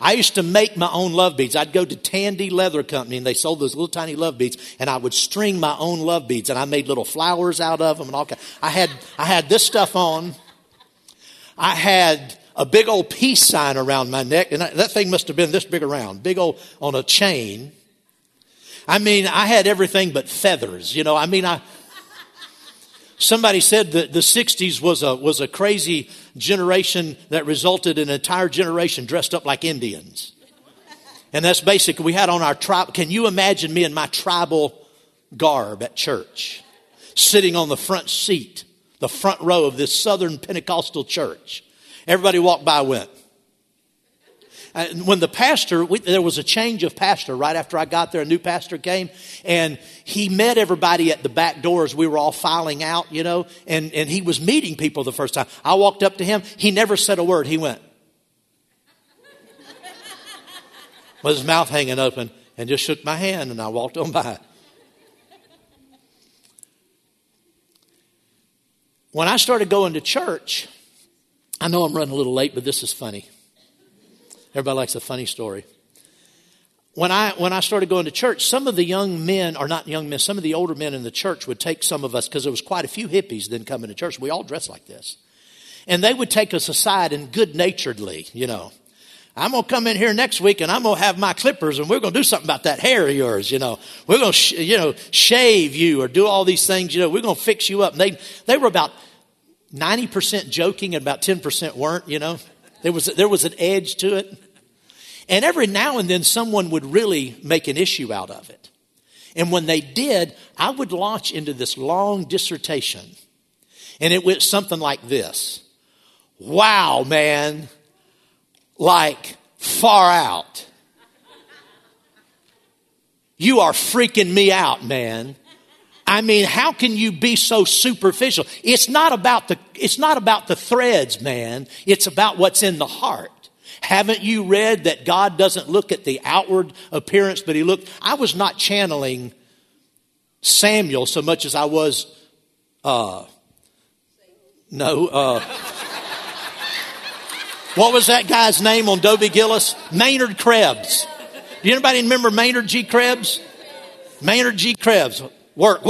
I used to make my own love beads. I'd go to Tandy Leather Company, and they sold those little tiny love beads, and I would string my own love beads, and I made little flowers out of them and all kinds. I had this stuff on. I had a big old peace sign around my neck, and that thing must have been this big around, big old on a chain. I mean, I had everything but feathers, Somebody said that the 60s was a crazy generation that resulted in an entire generation dressed up like Indians. And that's basically, we had on our tribe. Can you imagine me in my tribal garb at church, sitting on the front seat, the front row of this Southern Pentecostal church? Everybody walked by, went. And when the pastor, there was a change of pastor right after I got there. A new pastor came, and he met everybody at the back doors. We were all filing out, and he was meeting people the first time. I walked up to him. He never said a word. He went with his mouth hanging open and just shook my hand, and I walked on by. When I started going to church, I know I'm running a little late, but this is funny. Everybody likes a funny story. When I started going to church, some of the young men, or not young men, some of the older men in the church would take some of us, because there was quite a few hippies then coming to church. We all dressed like this. And they would take us aside and good-naturedly, I'm going to come in here next week, and I'm going to have my clippers, and we're going to do something about that hair of yours, We're going to, shave you or do all these things, We're going to fix you up. And they were about 90% joking and about 10% weren't, There was an edge to it. And every now and then someone would really make an issue out of it. And when they did, I would launch into this long dissertation. And it went something like this. Wow, man. Like, far out. You are freaking me out, man. I mean, how can you be so superficial? It's not about the threads, man. It's about what's in the heart. Haven't you read that God doesn't look at the outward appearance, but he looked? I was not channeling Samuel so much as I was, what was that guy's name on Dobie Gillis? Maynard Krebs. Do anybody remember Maynard G. Krebs? Maynard G. Krebs. Work.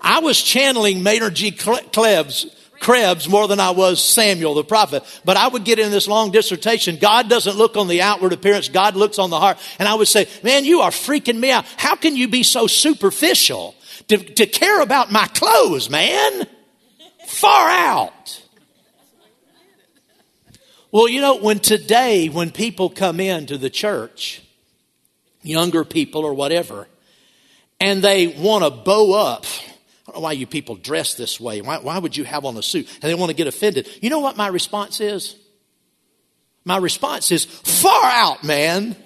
I was channeling Maynard G. Krebs more than I was Samuel the prophet. But I would get in this long dissertation. God doesn't look on the outward appearance. God looks on the heart. And I would say, man, you are freaking me out. How can you be so superficial to care about my clothes, man? Far out. Well, when people come into the church, younger people or whatever, and they want to bow up. I don't know why you people dress this way. Why would you have on a suit? And they want to get offended. You know what my response is? My response is, far out, man.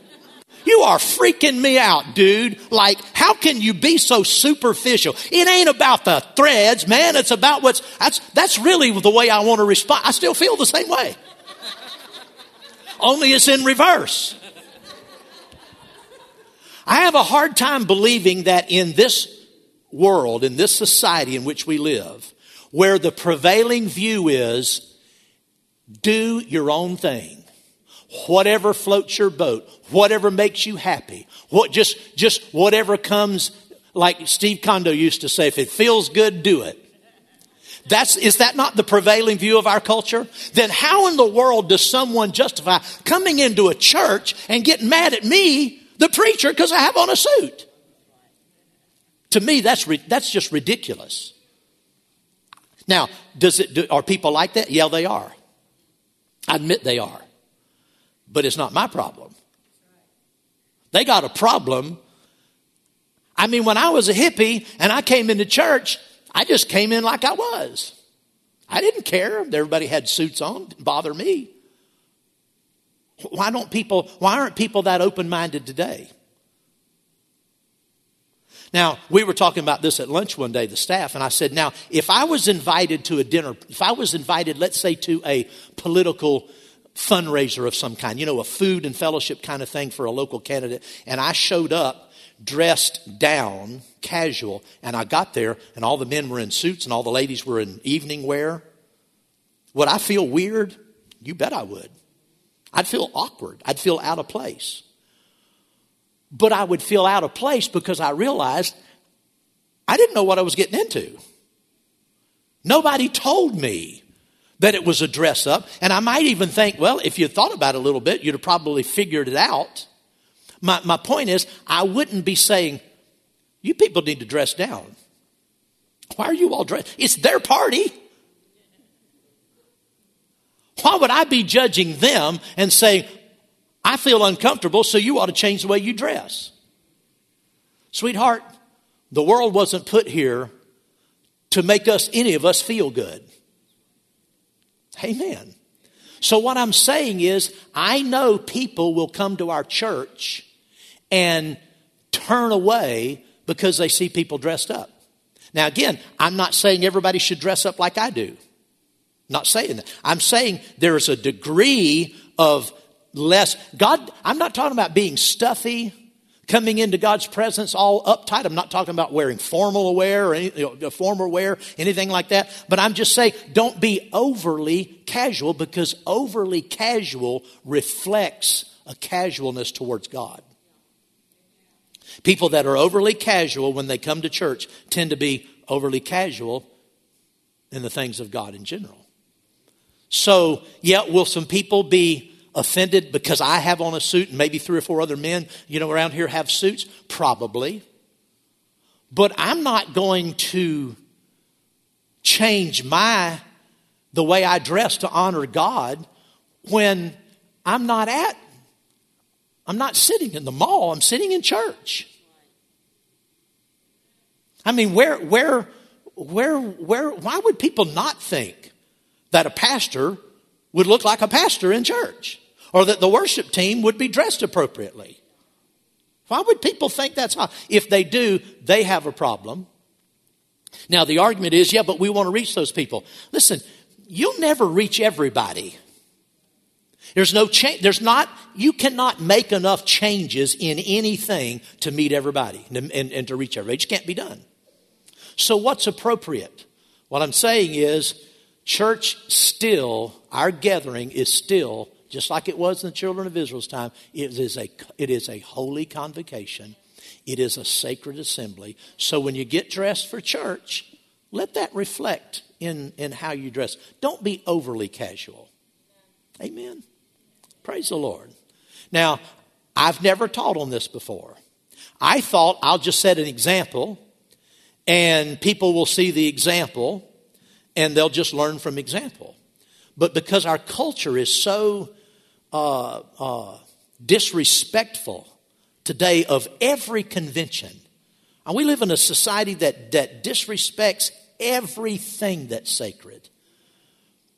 You are freaking me out, dude. Like, how can you be so superficial? It ain't about the threads, man. It's about that's really the way I want to respond. I still feel the same way. Only it's in reverse. I have a hard time believing that in this world, in this society in which we live, where the prevailing view is, do your own thing. Whatever floats your boat, whatever makes you happy, just whatever comes, like Steve Kondo used to say, if it feels good, do it. Is that not the prevailing view of our culture? Then how in the world does someone justify coming into a church and getting mad at me, the preacher, because I have on a suit? To me, that's just ridiculous. Now, are people like that? Yeah, they are. I admit they are. But it's not my problem. They got a problem. I mean, when I was a hippie and I came into church, I just came in like I was. I didn't care if everybody had suits on. It didn't bother me. Why aren't people that open-minded today? Now, we were talking about this at lunch one day, the staff, and I said, now, if I was invited to a dinner, if I was invited, let's say, to a political fundraiser of some kind, you know, a food and fellowship kind of thing for a local candidate, and I showed up dressed down, casual, and I got there, and all the men were in suits and all the ladies were in evening wear, would I feel weird? You bet I would. I'd feel awkward. I'd feel out of place. But I would feel out of place because I realized I didn't know what I was getting into. Nobody told me that it was a dress up. And I might even think, well, if you thought about it a little bit, you'd have probably figured it out. My point is, I wouldn't be saying, you people need to dress down. Why are you all dressed? It's their party. Why would I be judging them and saying, I feel uncomfortable, so you ought to change the way you dress? Sweetheart, the world wasn't put here to make any of us feel good. Amen. So what I'm saying is, I know people will come to our church and turn away because they see people dressed up. Now, again, I'm not saying everybody should dress up like I do. Not saying that. I'm saying there is a degree of less. God, I'm not talking about being stuffy, coming into God's presence all uptight. I'm not talking about wearing formal wear or formal wear, anything like that. But I'm just saying, don't be overly casual, because overly casual reflects a casualness towards God. People that are overly casual when they come to church tend to be overly casual in the things of God in general. So, yeah, will some people be offended because I have on a suit and maybe 3 or 4 other men, around here have suits? Probably. But I'm not going to change the way I dress to honor God when I'm not sitting in the mall, I'm sitting in church. I mean, why would people not think that a pastor would look like a pastor in church, or that the worship team would be dressed appropriately? Why would people think that's odd? If they do, they have a problem. Now, the argument is, yeah, but we want to reach those people. Listen, you'll never reach everybody. There's no change. You cannot make enough changes in anything to meet everybody and to reach everybody. It just can't be done. So what's appropriate? What I'm saying is, church still, our gathering is still, just like it was in the children of Israel's time, it is a holy convocation. It is a sacred assembly. So when you get dressed for church, let that reflect in how you dress. Don't be overly casual. Amen. Praise the Lord. Now, I've never taught on this before. I thought I'll just set an example and people will see the example and they'll just learn from example. But because our culture is so disrespectful today of every convention, and we live in a society that disrespects everything that's sacred.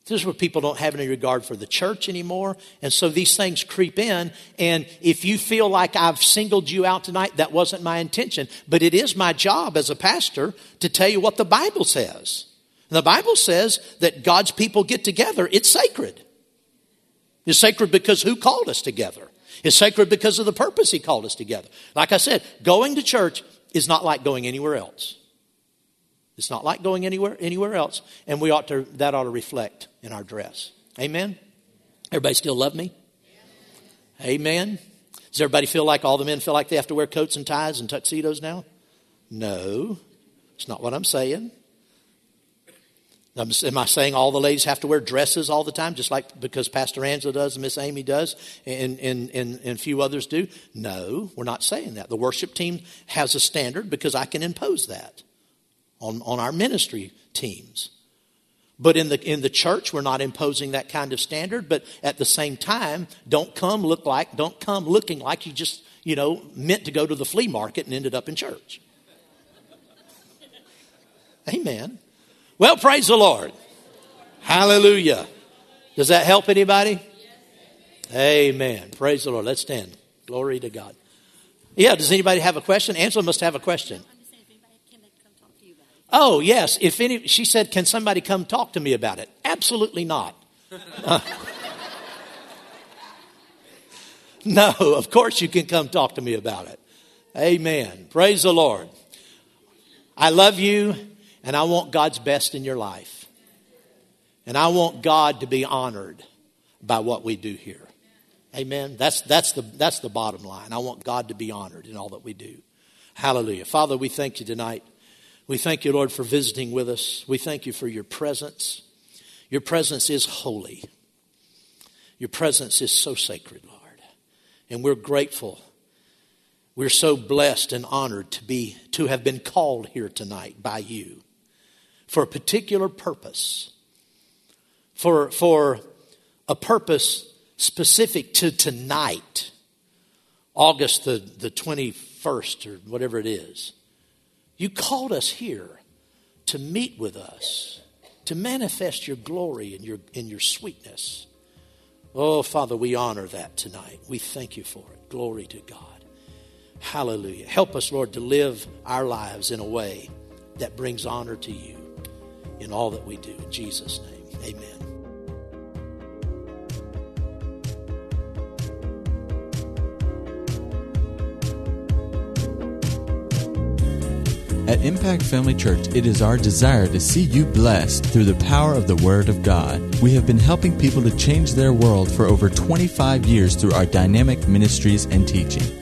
This is where people don't have any regard for the church anymore. And so these things creep in. And if you feel like I've singled you out tonight, that wasn't my intention. But it is my job as a pastor to tell you what the Bible says. The Bible says that God's people get together. It's sacred. It's sacred because who called us together? It's sacred because of the purpose he called us together. Like I said, going to church is not like going anywhere else. It's not like going anywhere else. And that ought to reflect in our dress. Amen? Everybody still love me? Amen? Does everybody feel like all the men feel like they have to wear coats and ties and tuxedos now? No, it's not what I'm saying. Am I saying all the ladies have to wear dresses all the time, just like because Pastor Angela does and Miss Amy does and few others do? No, we're not saying that. The worship team has a standard because I can impose that on our ministry teams. But in the church, we're not imposing that kind of standard. But at the same time, don't come looking like you just, meant to go to the flea market and ended up in church. Amen. Well, praise the Lord. Hallelujah. Does that help anybody? Yes. Amen. Praise the Lord. Let's stand. Glory to God. Yeah, does anybody have a question? Angela must have a question. Oh, yes. She said, can somebody come talk to me about it? Absolutely not. No, of course you can come talk to me about it. Amen. Praise the Lord. I love you. And I want God's best in your life. And I want God to be honored by what we do here. Amen. That's the bottom line. I want God to be honored in all that we do. Hallelujah. Father, we thank you tonight. We thank you, Lord, for visiting with us. We thank you for your presence. Your presence is holy. Your presence is so sacred, Lord. And we're grateful. We're so blessed and honored to have been called here tonight by you. For a particular purpose, for a purpose specific to tonight, August the 21st or whatever it is. You called us here to meet with us, to manifest your glory and your sweetness. Oh, Father, we honor that tonight. We thank you for it. Glory to God. Hallelujah. Help us, Lord, to live our lives in a way that brings honor to you. In all that we do, in Jesus' name, amen. At Impact Family Church, it is our desire to see you blessed through the power of the Word of God. We have been helping people to change their world for over 25 years through our dynamic ministries and teaching.